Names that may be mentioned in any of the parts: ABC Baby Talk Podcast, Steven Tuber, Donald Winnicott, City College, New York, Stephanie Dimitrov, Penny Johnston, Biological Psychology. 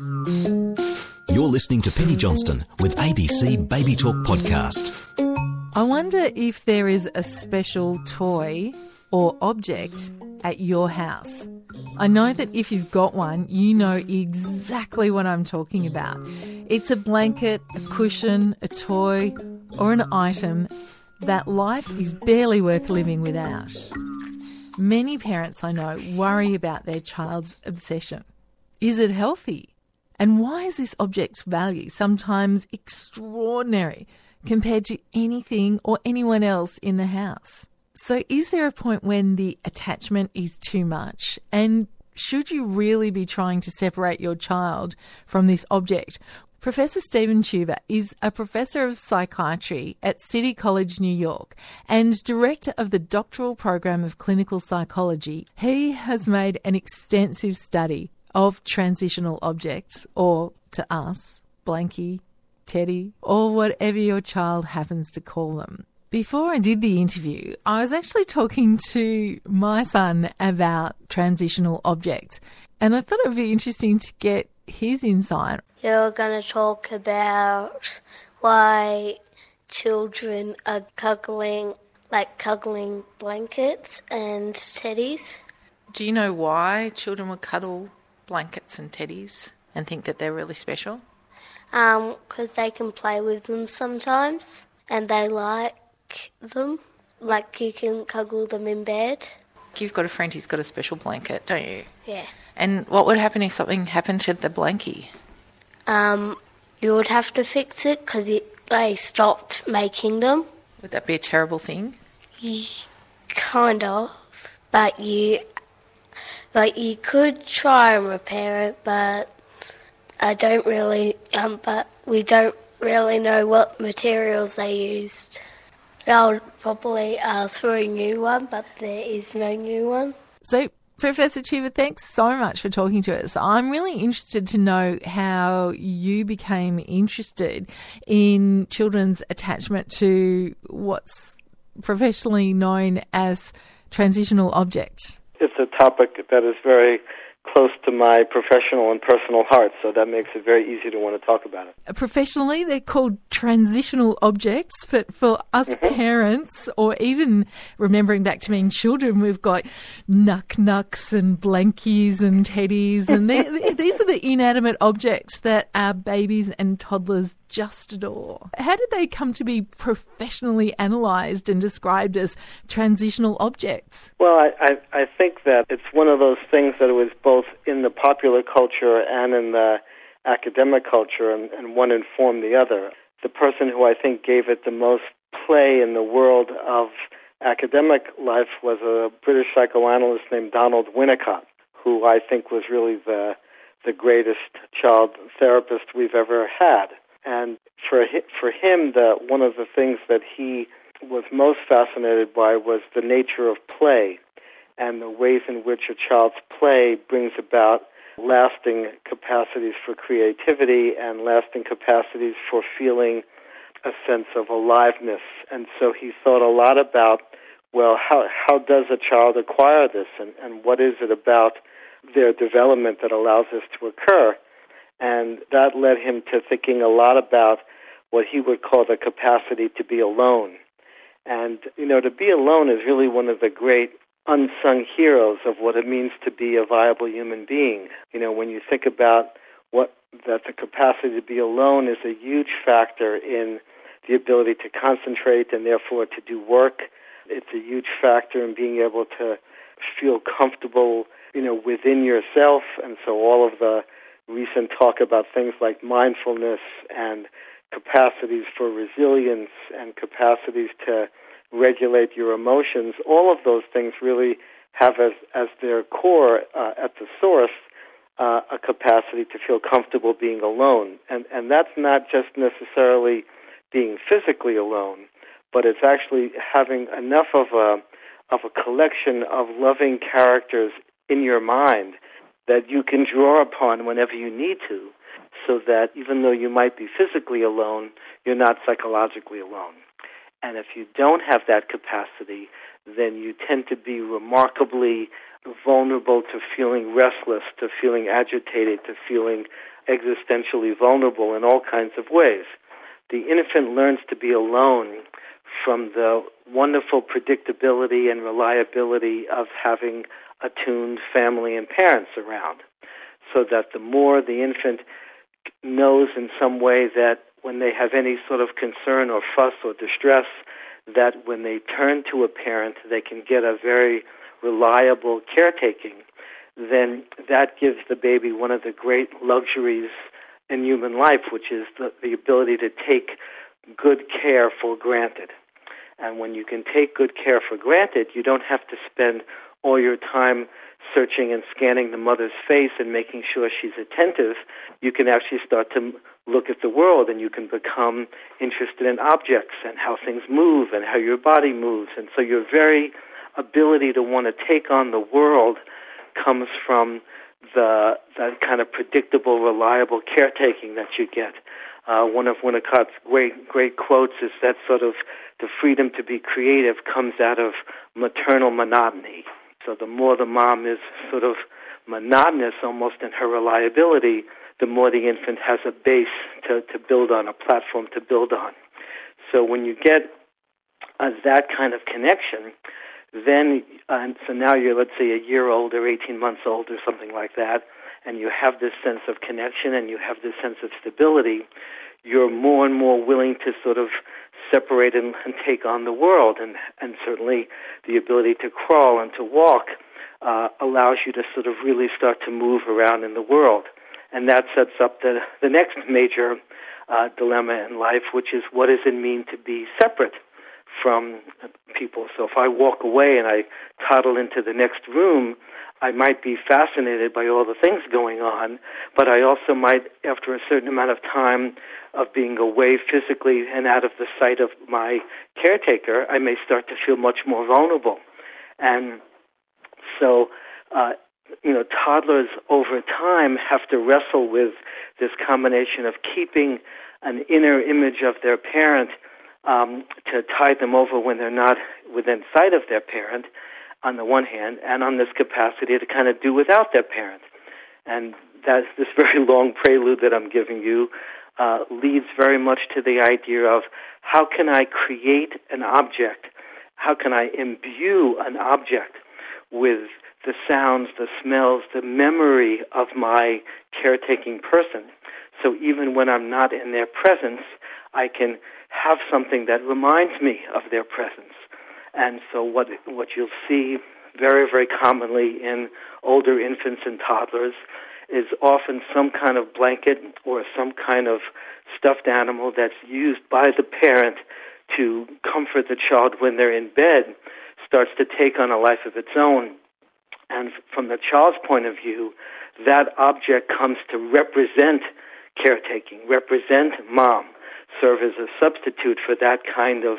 You're listening to Penny Johnston with ABC Baby Talk Podcast. I wonder if there is a special toy or object at your house. I know that if you've got one, you know exactly what I'm talking about. It's a blanket, a cushion, a toy, or an item that life is barely worth living without. Many parents I know worry about their child's obsession. Is it healthy? And why is this object's value sometimes extraordinary compared to anything or anyone else in the house? So is there a point when the attachment is too much? And should you really be trying to separate your child from this object? Professor Steven Tuber is a professor of psychiatry at City College, New York, and director of the doctoral program of clinical psychology. He has made an extensive study of transitional objects, or to us, blankie, teddy, or whatever your child happens to call them. Before I did the interview, I was actually talking to my son about transitional objects, and I thought it would be interesting to get his insight. You're going to talk about why children are cuddling blankets and teddies. Do you know why children will cuddle blankets and teddies and think that they're really special? Because they can play with them sometimes and they like them. Like you can cuddle them in bed. You've got a friend who's got a special blanket, don't you? Yeah. And what would happen if something happened to the blankie? You would have to fix it because they stopped making them. Would that be a terrible thing? Kind of. But you could try and repair it, but we don't really know what materials they used. I'll probably ask for a new one, but there is no new one. So, Professor Tuber, thanks so much for talking to us. I'm really interested to know how you became interested in children's attachment to what's professionally known as transitional objects. It's a topic that is very close to my professional and personal heart, so that makes it very easy to want to talk about it. Professionally, they're called transitional objects, but for us parents, or even remembering back to being children, we've got knuck-knucks and blankies and teddies, and these are the inanimate objects that our babies and toddlers just adore. How did they come to be professionally analysed and described as transitional objects? Well, I think that it's one of those things that it was both in the popular culture and in the academic culture, and one informed the other. The person who I think gave it the most play in the world of academic life was a British psychoanalyst named Donald Winnicott, who I think was really the greatest child therapist we've ever had. And for him, one of the things that he was most fascinated by was the nature of play, and the ways in which a child's play brings about lasting capacities for creativity and lasting capacities for feeling a sense of aliveness. And so he thought a lot about, well, how does a child acquire this, and what is it about their development that allows this to occur? And that led him to thinking a lot about what he would call the capacity to be alone. And, you know, to be alone is really one of the great unsung heroes of what it means to be a viable human being. You know, when you think about that the capacity to be alone is a huge factor in the ability to concentrate and therefore to do work. It's a huge factor in being able to feel comfortable, you know, within yourself. And so all of the recent talk about things like mindfulness and capacities for resilience and capacities to regulate your emotions, all of those things really have as their core, at the source, a capacity to feel comfortable being alone. And that's not just necessarily being physically alone, but it's actually having enough of a collection of loving characters in your mind that you can draw upon whenever you need to, so that even though you might be physically alone, you're not psychologically alone. And if you don't have that capacity, then you tend to be remarkably vulnerable to feeling restless, to feeling agitated, to feeling existentially vulnerable in all kinds of ways. The infant learns to be alone from the wonderful predictability and reliability of having attuned family and parents around, so that the more the infant knows in some way that when they have any sort of concern or fuss or distress, that when they turn to a parent, they can get a very reliable caretaking, then that gives the baby one of the great luxuries in human life, which is the ability to take good care for granted. And when you can take good care for granted, you don't have to spend all your time searching and scanning the mother's face and making sure she's attentive. You can actually start to look at the world, and you can become interested in objects and how things move and how your body moves. And so your very ability to want to take on the world comes from the kind of predictable, reliable caretaking that you get. One of Winnicott's great quotes is that sort of the freedom to be creative comes out of maternal monotony. So the more the mom is sort of monotonous almost in her reliability, the more the infant has a base to build on, a platform to build on. So when you get that kind of connection, then, so now you're, let's say, a year old or 18 months old or something like that, and you have this sense of connection and you have this sense of stability, you're more and more willing to sort of separate and take on the world. And certainly the ability to crawl and to walk allows you to sort of really start to move around in the world. And that sets up the next major dilemma in life, which is what does it mean to be separate from people? So if I walk away and I toddle into the next room, I might be fascinated by all the things going on, but I also might, after a certain amount of time of being away physically and out of the sight of my caretaker, I may start to feel much more vulnerable. And so, toddlers over time have to wrestle with this combination of keeping an inner image of their parent to tide them over when they're not within sight of their parent, on the one hand, and on this capacity to kind of do without their parent. And that's this very long prelude that I'm giving you leads very much to the idea of how can I create an object? How can I imbue an object with the sounds, the smells, the memory of my caretaking person? So even when I'm not in their presence, I can have something that reminds me of their presence. And so what you'll see very, very commonly in older infants and toddlers is often some kind of blanket or some kind of stuffed animal that's used by the parent to comfort the child when they're in bed starts to take on a life of its own. And from the child's point of view, that object comes to represent caretaking, represent mom, serve as a substitute for that kind of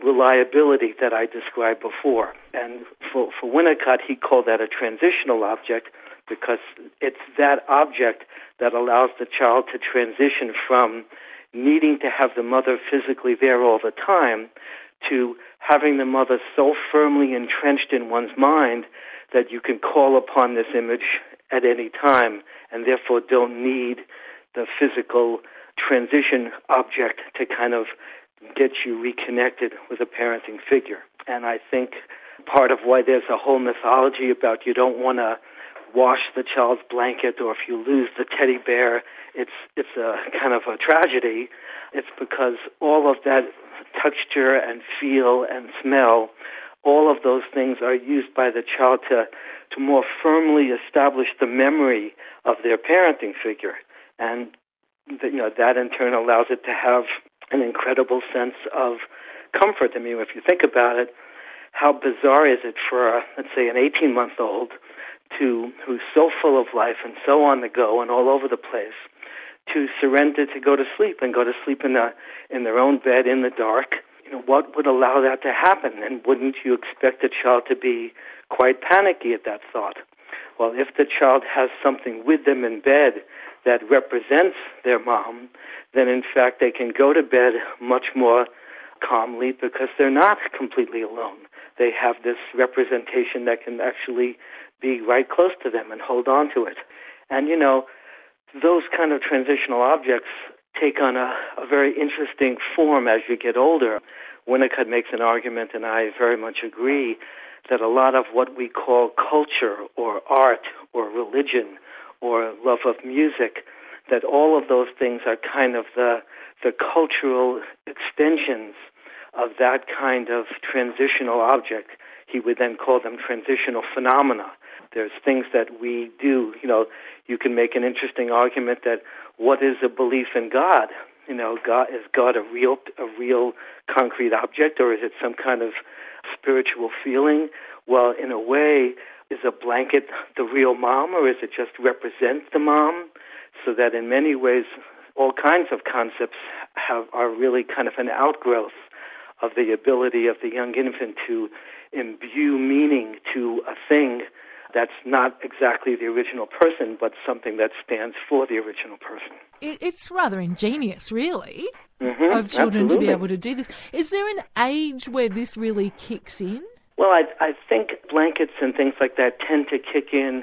reliability that I described before. And for Winnicott, he called that a transitional object, because it's that object that allows the child to transition from needing to have the mother physically there all the time to having the mother so firmly entrenched in one's mind that you can call upon this image at any time and therefore don't need the physical transition object to kind of get you reconnected with a parenting figure. And I think part of why there's a whole mythology about you don't want to wash the child's blanket, or if you lose the teddy bear, it's a kind of a tragedy. It's because all of that texture and feel and smell, all of those things are used by the child to more firmly establish the memory of their parenting figure. And that in turn allows it to have an incredible sense of comfort. I mean, if you think about it, how bizarre is it for, let's say, an 18-month-old who's so full of life and so on the go and all over the place, to surrender to go to sleep in their own bed in the dark? What would allow that to happen? And wouldn't you expect the child to be quite panicky at that thought? Well, if the child has something with them in bed that represents their mom, then in fact they can go to bed much more calmly because they're not completely alone. They have this representation that can actually be right close to them and hold on to it. And those kind of transitional objects take on a very interesting form as you get older. Winnicott makes an argument, and I very much agree, that a lot of what we call culture or art or religion or love of music, that all of those things are kind of the cultural extensions of that kind of transitional object. He would then call them transitional phenomena. There's things that we do. You know, you can make an interesting argument that what is a belief in God? You know, God, is God a real concrete object, or is it some kind of spiritual feeling? Well, in a way, is a blanket the real mom, or is it just represent the mom? So that in many ways, all kinds of concepts are really kind of an outgrowth of the ability of the young infant to imbue meaning to a thing that's not exactly the original person, but something that stands for the original person. It's rather ingenious, really, of children to be able to do this. Is there an age where this really kicks in? Well, I think blankets and things like that tend to kick in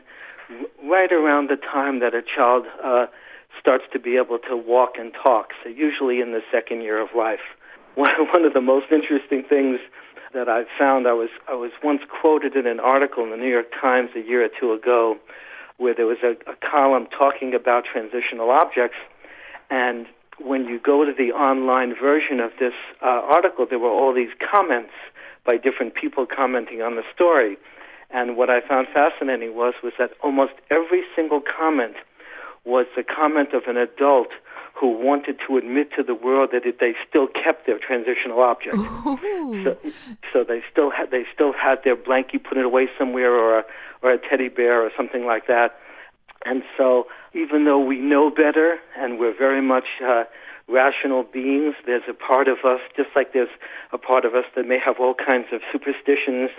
right around the time that a child starts to be able to walk and talk, so usually in the second year of life. One of the most interesting things that I've found, I was once quoted in an article in the New York Times a year or two ago where there was a column talking about transitional objects, and when you go to the online version of this article, there were all these comments by different people commenting on the story. And what I found fascinating was that almost every single comment was the comment of an adult who wanted to admit to the world that they still kept their transitional object. So they still had their blankie put it away somewhere, or a teddy bear or something like that. And so even though we know better and we're very much rational beings, there's a part of us, just like there's a part of us that may have all kinds of superstitions,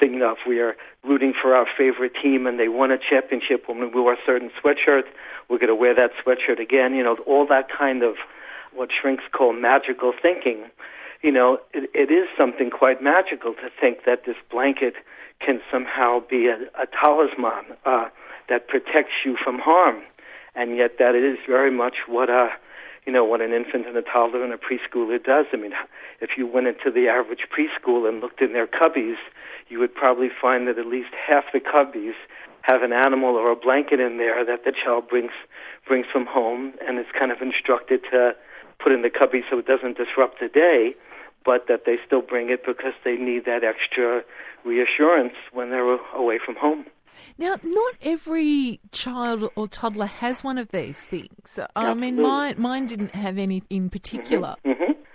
thinking of we are rooting for our favorite team and they won a championship when we wore a certain sweatshirt, we're going to wear that sweatshirt again, you know, all that kind of what shrinks call magical thinking. You know, it is something quite magical to think that this blanket can somehow be a talisman that protects you from harm. And yet that is very much what an infant and a toddler and a preschooler does. I mean, if you went into the average preschool and looked in their cubbies, you would probably find that at least half the cubbies have an animal or a blanket in there that the child brings from home and is kind of instructed to put in the cubby so it doesn't disrupt the day, but that they still bring it because they need that extra reassurance when they're away from home. Now, not every child or toddler has one of these things. I mean, mine didn't have any in particular.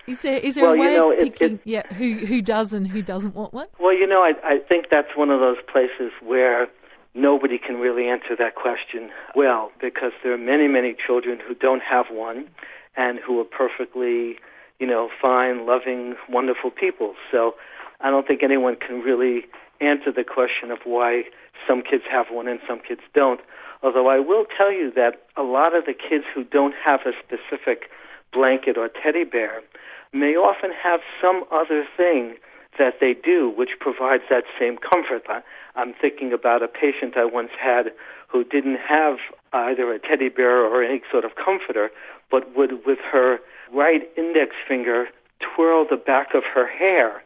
Is there a way of picking who does and who doesn't want one? Well, you know, I think that's one of those places where nobody can really answer that question well, because there are many, many children who don't have one and who are perfectly, you know, fine, loving, wonderful people. So I don't think anyone can really answer the question of why some kids have one and some kids don't. Although I will tell you that a lot of the kids who don't have a specific blanket or teddy bear may often have some other thing that they do which provides that same comfort. I'm thinking about a patient I once had who didn't have either a teddy bear or any sort of comforter, but would, with her right index finger, twirl the back of her hair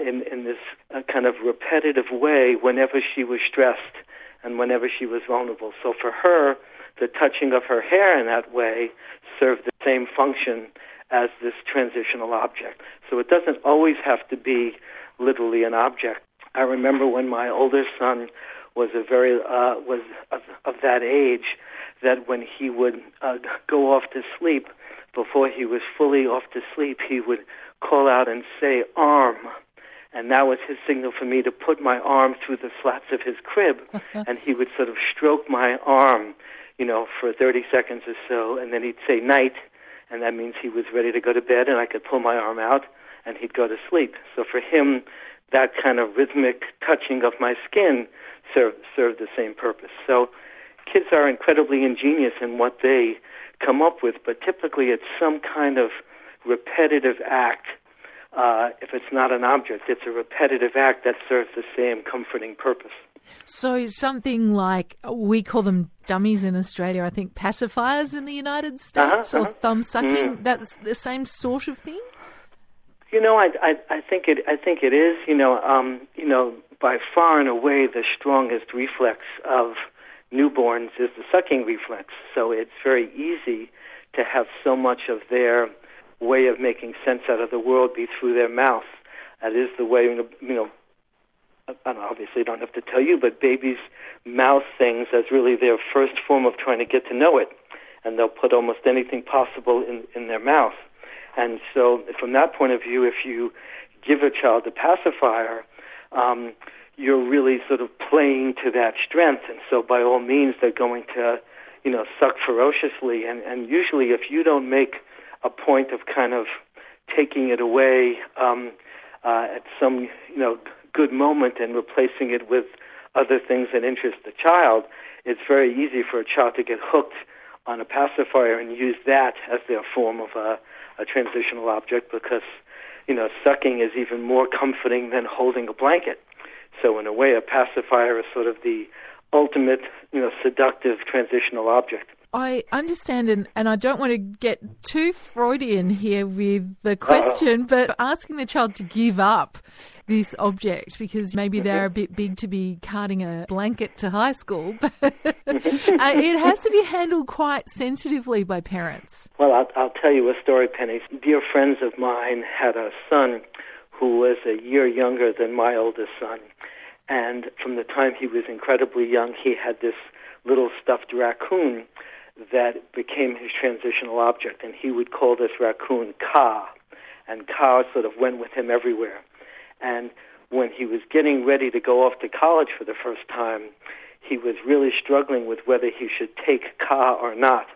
in this kind of repetitive way whenever she was stressed and whenever she was vulnerable. So for her, the touching of her hair in that way served the same function as this transitional object. So it doesn't always have to be literally an object. I remember when my older son was of that age, that when he would go off to sleep, before he was fully off to sleep, he would call out and say, "Arm." And that was his signal for me to put my arm through the slats of his crib, and he would sort of stroke my arm, you know, for 30 seconds or so, and then he'd say night, and that means he was ready to go to bed, and I could pull my arm out, and he'd go to sleep. So for him, that kind of rhythmic touching of my skin served the same purpose. So kids are incredibly ingenious in what they come up with, but typically it's some kind of repetitive act. If it's not an object, it's a repetitive act that serves the same comforting purpose. So something like, we call them dummies in Australia, I think pacifiers in the United States, or thumb sucking, that's the same sort of thing? You know, I think it is, by far and away the strongest reflex of newborns is the sucking reflex. So it's very easy to have so much of their way of making sense out of the world be through their mouth. That is the way, I obviously don't have to tell you, but babies mouth things as really their first form of trying to get to know it. And they'll put almost anything possible in their mouth. And so from that point of view, if you give a child a pacifier, you're really sort of playing to that strength. And so by all means, they're going to, suck ferociously. And usually if you don't make a point of kind of taking it away at some, good moment and replacing it with other things that interest the child, it's very easy for a child to get hooked on a pacifier and use that as their form of a transitional object because, sucking is even more comforting than holding a blanket. So in a way, a pacifier is sort of the ultimate, seductive transitional object. I understand, and I don't want to get too Freudian here with the question, but asking the child to give up this object because maybe they're a bit big to be carting a blanket to high school, but it has to be handled quite sensitively by parents. Well, I'll tell you a story, Penny. Dear friends of mine had a son who was a year younger than my oldest son, and from the time he was incredibly young, he had this little stuffed raccoon that became his transitional object, and he would call this raccoon Ka, and Ka sort of went with him everywhere. And when he was getting ready to go off to college for the first time, he was really struggling with whether he should take Ka or not.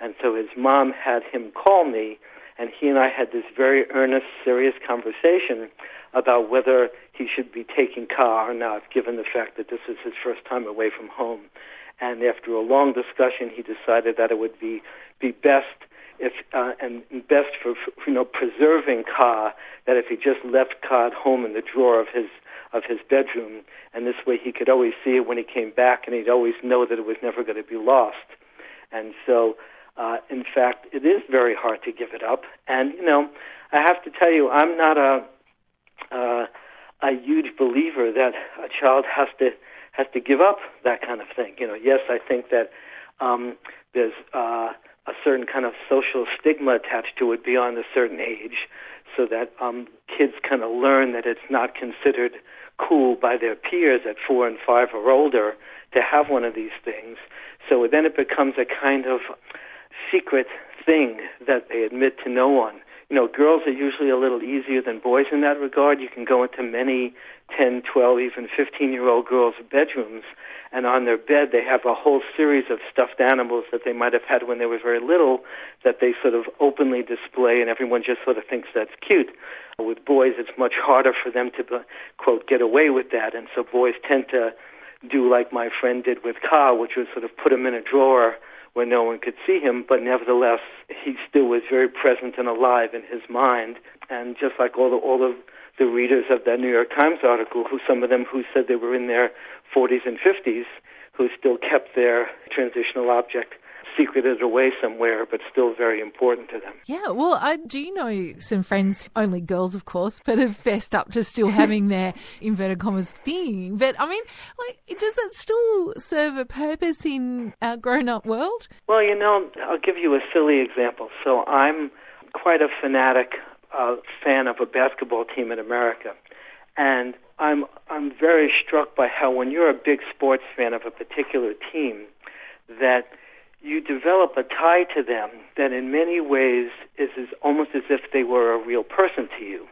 And so his mom had him call me, and he and I had this very earnest, serious conversation about whether he should be taking Ka or not, given the fact that this was his first time away from home. And after a long discussion, he decided that it would be best if and best for preserving Ka, that if he just left Ka at home in the drawer of his bedroom, and this way he could always see it when he came back, and he'd always know that it was never going to be lost. And so, in fact, it is very hard to give it up. And I have to tell you, I'm not a huge believer that a child has to give up that kind of thing. Yes, I think that there's a certain kind of social stigma attached to it beyond a certain age, so that kids kind of learn that it's not considered cool by their peers at 4 and 5 or older to have one of these things. So then it becomes a kind of secret thing that they admit to no one. Girls are usually a little easier than boys in that regard. You can go into many 10, 12, even 15-year-old girls' bedrooms, and on their bed they have a whole series of stuffed animals that they might have had when they were very little that they sort of openly display, and everyone just sort of thinks that's cute. With boys, it's much harder for them to, quote, get away with that, and so boys tend to do like my friend did with Ka, which was sort of put him in a drawer where no one could see him, but nevertheless, he still was very present and alive in his mind. And just like all of the readers of that New York Times article, some of them said they were in their 40s and 50s, who still kept their transitional object secreted away somewhere, but still very important to them. Yeah, well, I do know some friends, only girls, of course, but have fessed up to still having their inverted commas thing. But I mean, does it still serve a purpose in our grown-up world? Well, I'll give you a silly example. So I'm quite a fanatic fan of a basketball team in America, and I'm very struck by how when you're a big sports fan of a particular team, that you develop a tie to them that in many ways is almost as if they were a real person to you.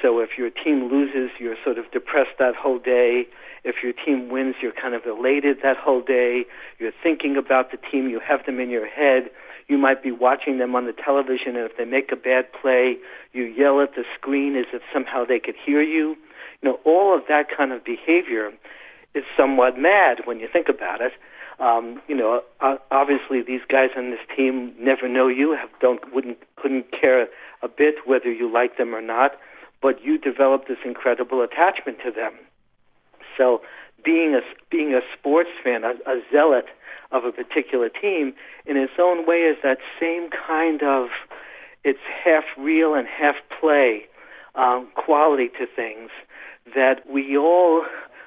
So if your team loses, you're sort of depressed that whole day. If your team wins, you're kind of elated that whole day. You're thinking about the team. You have them in your head. You might be watching them on the television, and if they make a bad play, you yell at the screen as if somehow they could hear you. All of that kind of behavior is somewhat mad when you think about it. Obviously these guys on this team never know you, couldn't care a bit whether you like them or not, but you develop this incredible attachment to them. So being a sports fan, a zealot of a particular team, in its own way is that same kind of, it's half real and half play quality to things that we all,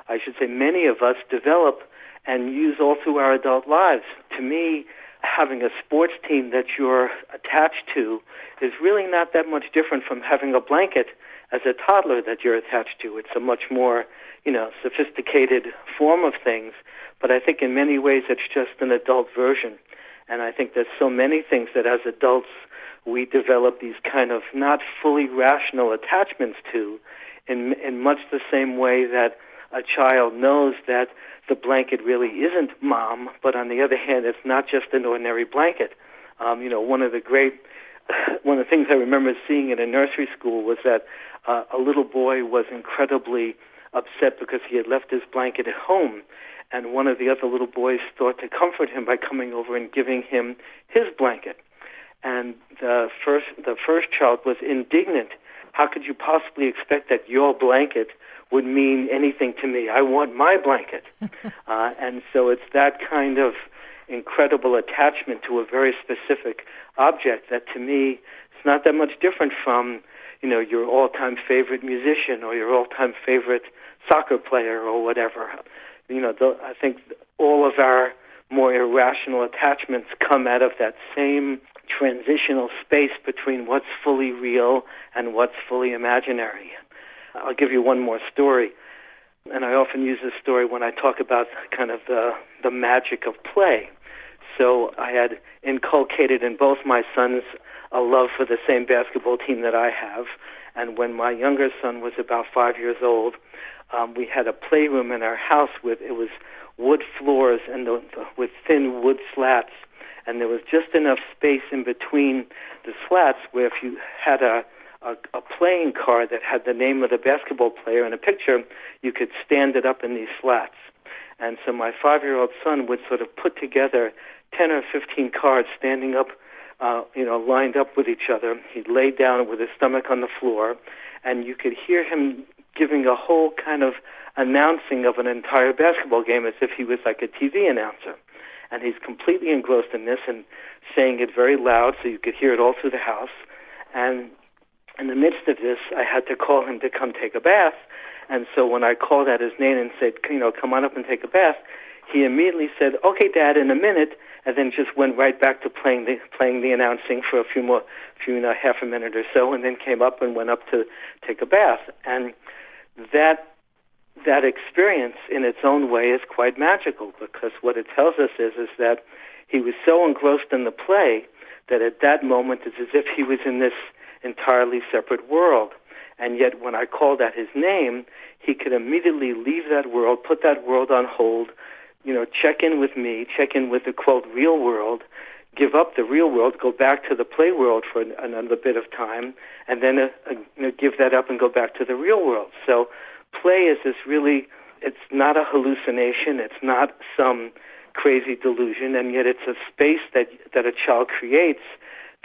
I should say many of us, develop and use all through our adult lives. To me, having a sports team that you're attached to is really not that much different from having a blanket as a toddler that you're attached to. It's a much more, sophisticated form of things. But I think in many ways it's just an adult version. And I think there's so many things that as adults we develop these kind of not fully rational attachments to in much the same way that a child knows that the blanket really isn't mom, but on the other hand, it's not just an ordinary blanket. One of the things I remember seeing in a nursery school was that a little boy was incredibly upset because he had left his blanket at home, and one of the other little boys thought to comfort him by coming over and giving him his blanket. And the first child was indignant. How could you possibly expect that your blanket would mean anything to me? I want my blanket. And so it's that kind of incredible attachment to a very specific object that, to me, it's not that much different from, your all-time favorite musician or your all-time favorite soccer player or whatever. I think all of our more irrational attachments come out of that same transitional space between what's fully real and what's fully imaginary. I'll give you one more story, and I often use this story when I talk about kind of the magic of play. So I had inculcated in both my sons a love for the same basketball team that I have, and when my younger son was about 5 years old, we had a playroom in our house it was wood floors and with thin wood slats, and there was just enough space in between the slats where if you had a playing card that had the name of the basketball player and a picture, you could stand it up in these slats. And so my 5-year-old son would sort of put together 10 or 15 cards standing up, lined up with each other. He'd lay down with his stomach on the floor, and you could hear him giving a whole kind of announcing of an entire basketball game as if he was like a TV announcer. And he's completely engrossed in this and saying it very loud so you could hear it all through the house. And in the midst of this, I had to call him to come take a bath. And so when I called out his name and said, come on up and take a bath, he immediately said, okay, Dad, in a minute, and then just went right back to playing the announcing for half a minute or so, and then came up and went up to take a bath. And that experience in its own way is quite magical, because what it tells us is that he was so engrossed in the play that at that moment it's as if he was in this entirely separate world. And yet when I called out his name, he could immediately leave that world, put that world on hold, check in with me, check in with the, quote, real world, give up the real world, go back to the play world for another bit of time, and then give that up and go back to the real world. So play is this really, it's not a hallucination, it's not some crazy delusion, and yet it's a space that a child creates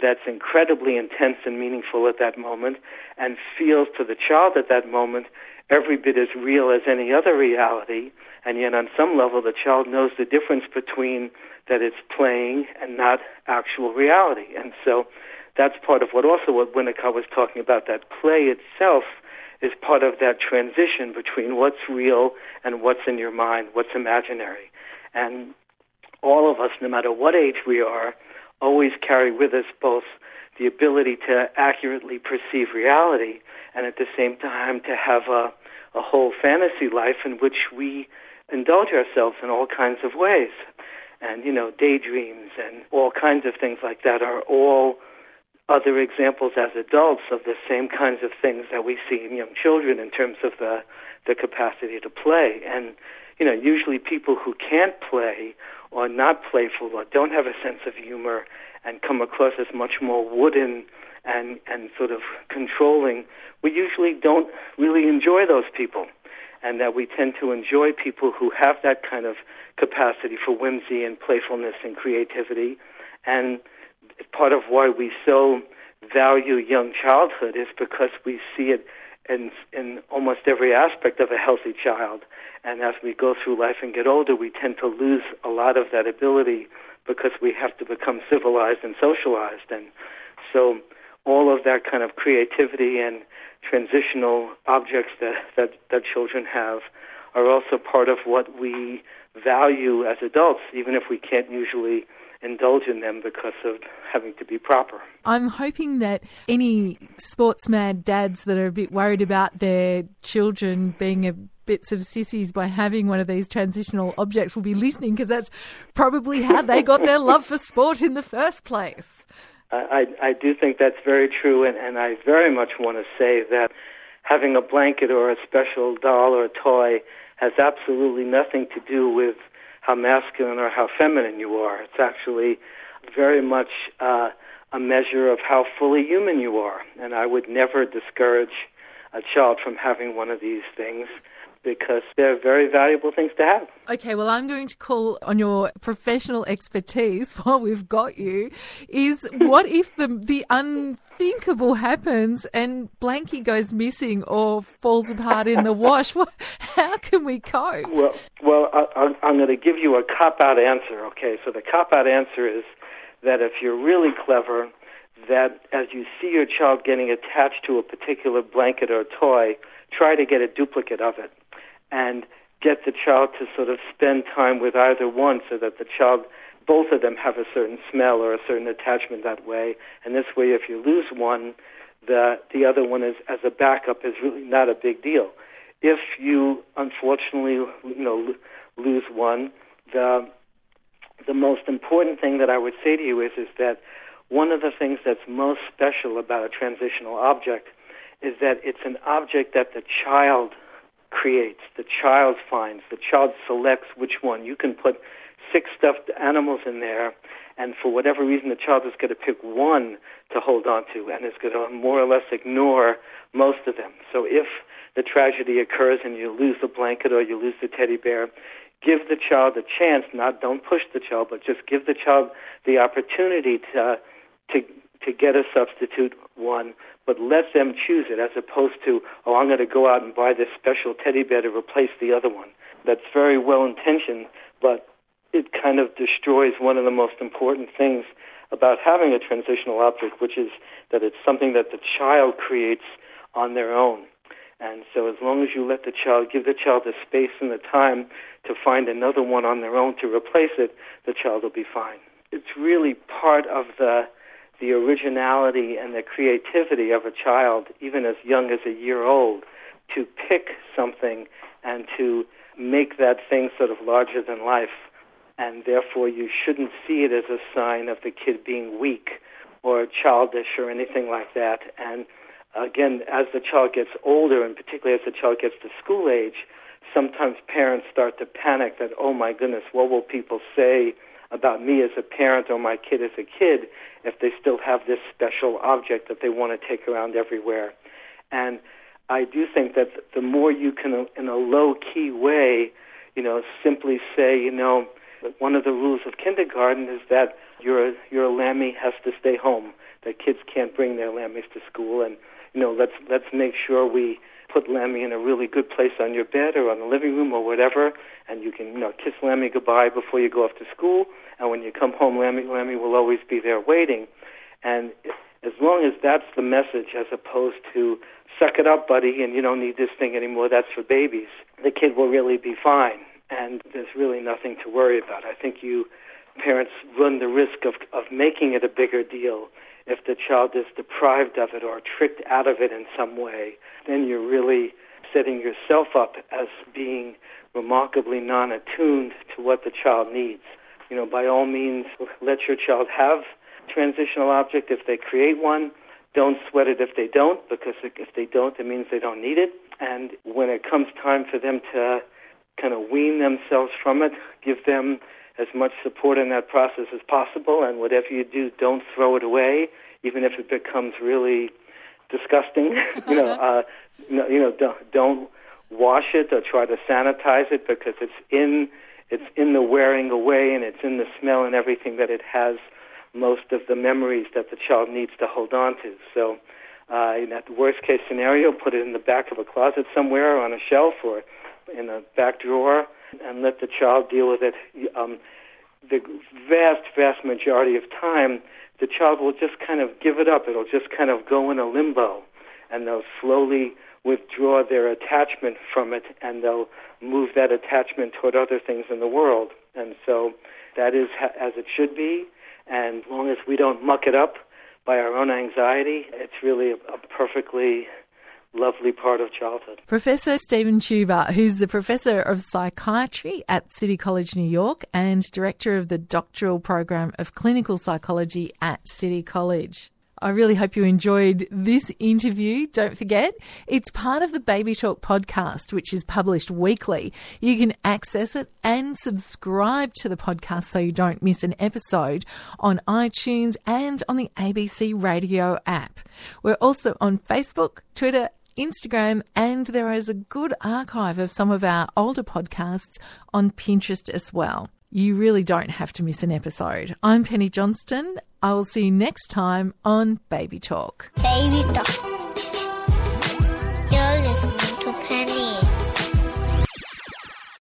that's incredibly intense and meaningful at that moment, and feels to the child at that moment every bit as real as any other reality. And yet on some level the child knows the difference between that it's playing and not actual reality. And so that's part of what Winnicott was talking about, that play itself is part of that transition between what's real and what's in your mind, what's imaginary. And all of us, no matter what age we are, always carry with us both the ability to accurately perceive reality and at the same time to have a whole fantasy life in which we indulge ourselves in all kinds of ways. And, daydreams and all kinds of things like that are all other examples as adults of the same kinds of things that we see in young children in terms of the capacity to play. And, usually people who can't play or not playful or don't have a sense of humor and come across as much more wooden and sort of controlling, we usually don't really enjoy those people, and that we tend to enjoy people who have that kind of capacity for whimsy and playfulness and creativity. And part of why we so value young childhood is because we see it in almost every aspect of a healthy child. And as we go through life and get older, we tend to lose a lot of that ability because we have to become civilized and socialized. And so all of that kind of creativity and transitional objects that children have are also part of what we value as adults, even if we can't usually indulge in them because of having to be proper. I'm hoping that any sports mad dads that are a bit worried about their children being bits of sissies by having one of these transitional objects will be listening, because that's probably how they got their love for sport in the first place. I do think that's very true, and I very much want to say that having a blanket or a special doll or a toy has absolutely nothing to do with how masculine or how feminine you are. It's actually very much a measure of how fully human you are. And I would never discourage a child from having one of these things, because they're very valuable things to have. Okay, well, I'm going to call on your professional expertise while we've got you. Is what if the unthinkable happens and Blanky goes missing or falls apart in the wash? How can we cope? Well, I'm going to give you a cop-out answer, okay? So the cop-out answer is that if you're really clever, that as you see your child getting attached to a particular blanket or toy, try to get a duplicate of it and get the child to sort of spend time with either one, so that the child, both of them, have a certain smell or a certain attachment that way. And this way, if you lose one, the other one is, as a backup, is really not a big deal. If you unfortunately lose one, the most important thing that I would say to you is that one of the things that's most special about a transitional object is that it's an object that the child creates, the child finds, the child selects which one. You can put 6 stuffed animals in there, and for whatever reason, the child is going to pick one to hold on to and is going to more or less ignore most of them. So if the tragedy occurs and you lose the blanket or you lose the teddy bear, give the child a chance. Don't push the child, but just give the child the opportunity to get a substitute one, but let them choose it, as opposed to, oh, I'm going to go out and buy this special teddy bear to replace the other one. That's very well-intentioned, but it kind of destroys one of the most important things about having a transitional object, which is that it's something that the child creates on their own. And so as long as you let the child, give the child the space and the time to find another one on their own to replace it, the child will be fine. It's really part of the originality and the creativity of a child, even as young as a year old, to pick something and to make that thing sort of larger than life. And therefore, you shouldn't see it as a sign of the kid being weak or childish or anything like that. And again, as the child gets older, and particularly as the child gets to school age, sometimes parents start to panic that, oh my goodness, what will people say about me as a parent or my kid as a kid if they still have this special object that they want to take around everywhere. And I do think that the more you can, in a low-key way, simply say, one of the rules of kindergarten is that your lammy has to stay home, that kids can't bring their lammies to school. And, let's make sure we put Lammy in a really good place on your bed or on the living room or whatever, and you can, kiss Lammy goodbye before you go off to school, and when you come home, Lammy will always be there waiting. And as long as that's the message, as opposed to, suck it up, buddy, and you don't need this thing anymore, that's for babies, the kid will really be fine, and there's really nothing to worry about. I think parents run the risk of making it a bigger deal. If the child is deprived of it or tricked out of it in some way, then you're really setting yourself up as being remarkably non-attuned to what the child needs. By all means, let your child have a transitional object if they create one. Don't sweat it if they don't, because if they don't, it means they don't need it. And when it comes time for them to kind of wean themselves from it, give them as much support in that process as possible, and whatever you do, don't throw it away, even if it becomes really disgusting. Don't wash it or try to sanitize it, because it's in the wearing away, and it's in the smell and everything that it has most of the memories that the child needs to hold on to. So At the worst-case scenario, put it in the back of a closet somewhere, on a shelf, or in a back drawer, and let the child deal with it. The vast majority of time, the child will just kind of give it up. It'll just kind of go in a limbo, and they'll slowly withdraw their attachment from it, and they'll move that attachment toward other things in the world. And so that is as it should be, and as long as we don't muck it up by our own anxiety, it's really a perfectly lovely part of childhood. Professor Steven Tuber, who's the Professor of Psychiatry at City College, New York, and Director of the Doctoral Program of Clinical Psychology at City College. I really hope you enjoyed this interview. Don't forget, it's part of the Baby Talk podcast, which is published weekly. You can access it and subscribe to the podcast so you don't miss an episode on iTunes and on the ABC Radio app. We're also on Facebook, Twitter, Instagram, and there is a good archive of some of our older podcasts on Pinterest as well. You really don't have to miss an episode. I'm Penny Johnston. I will see you next time on Baby Talk. Baby Talk.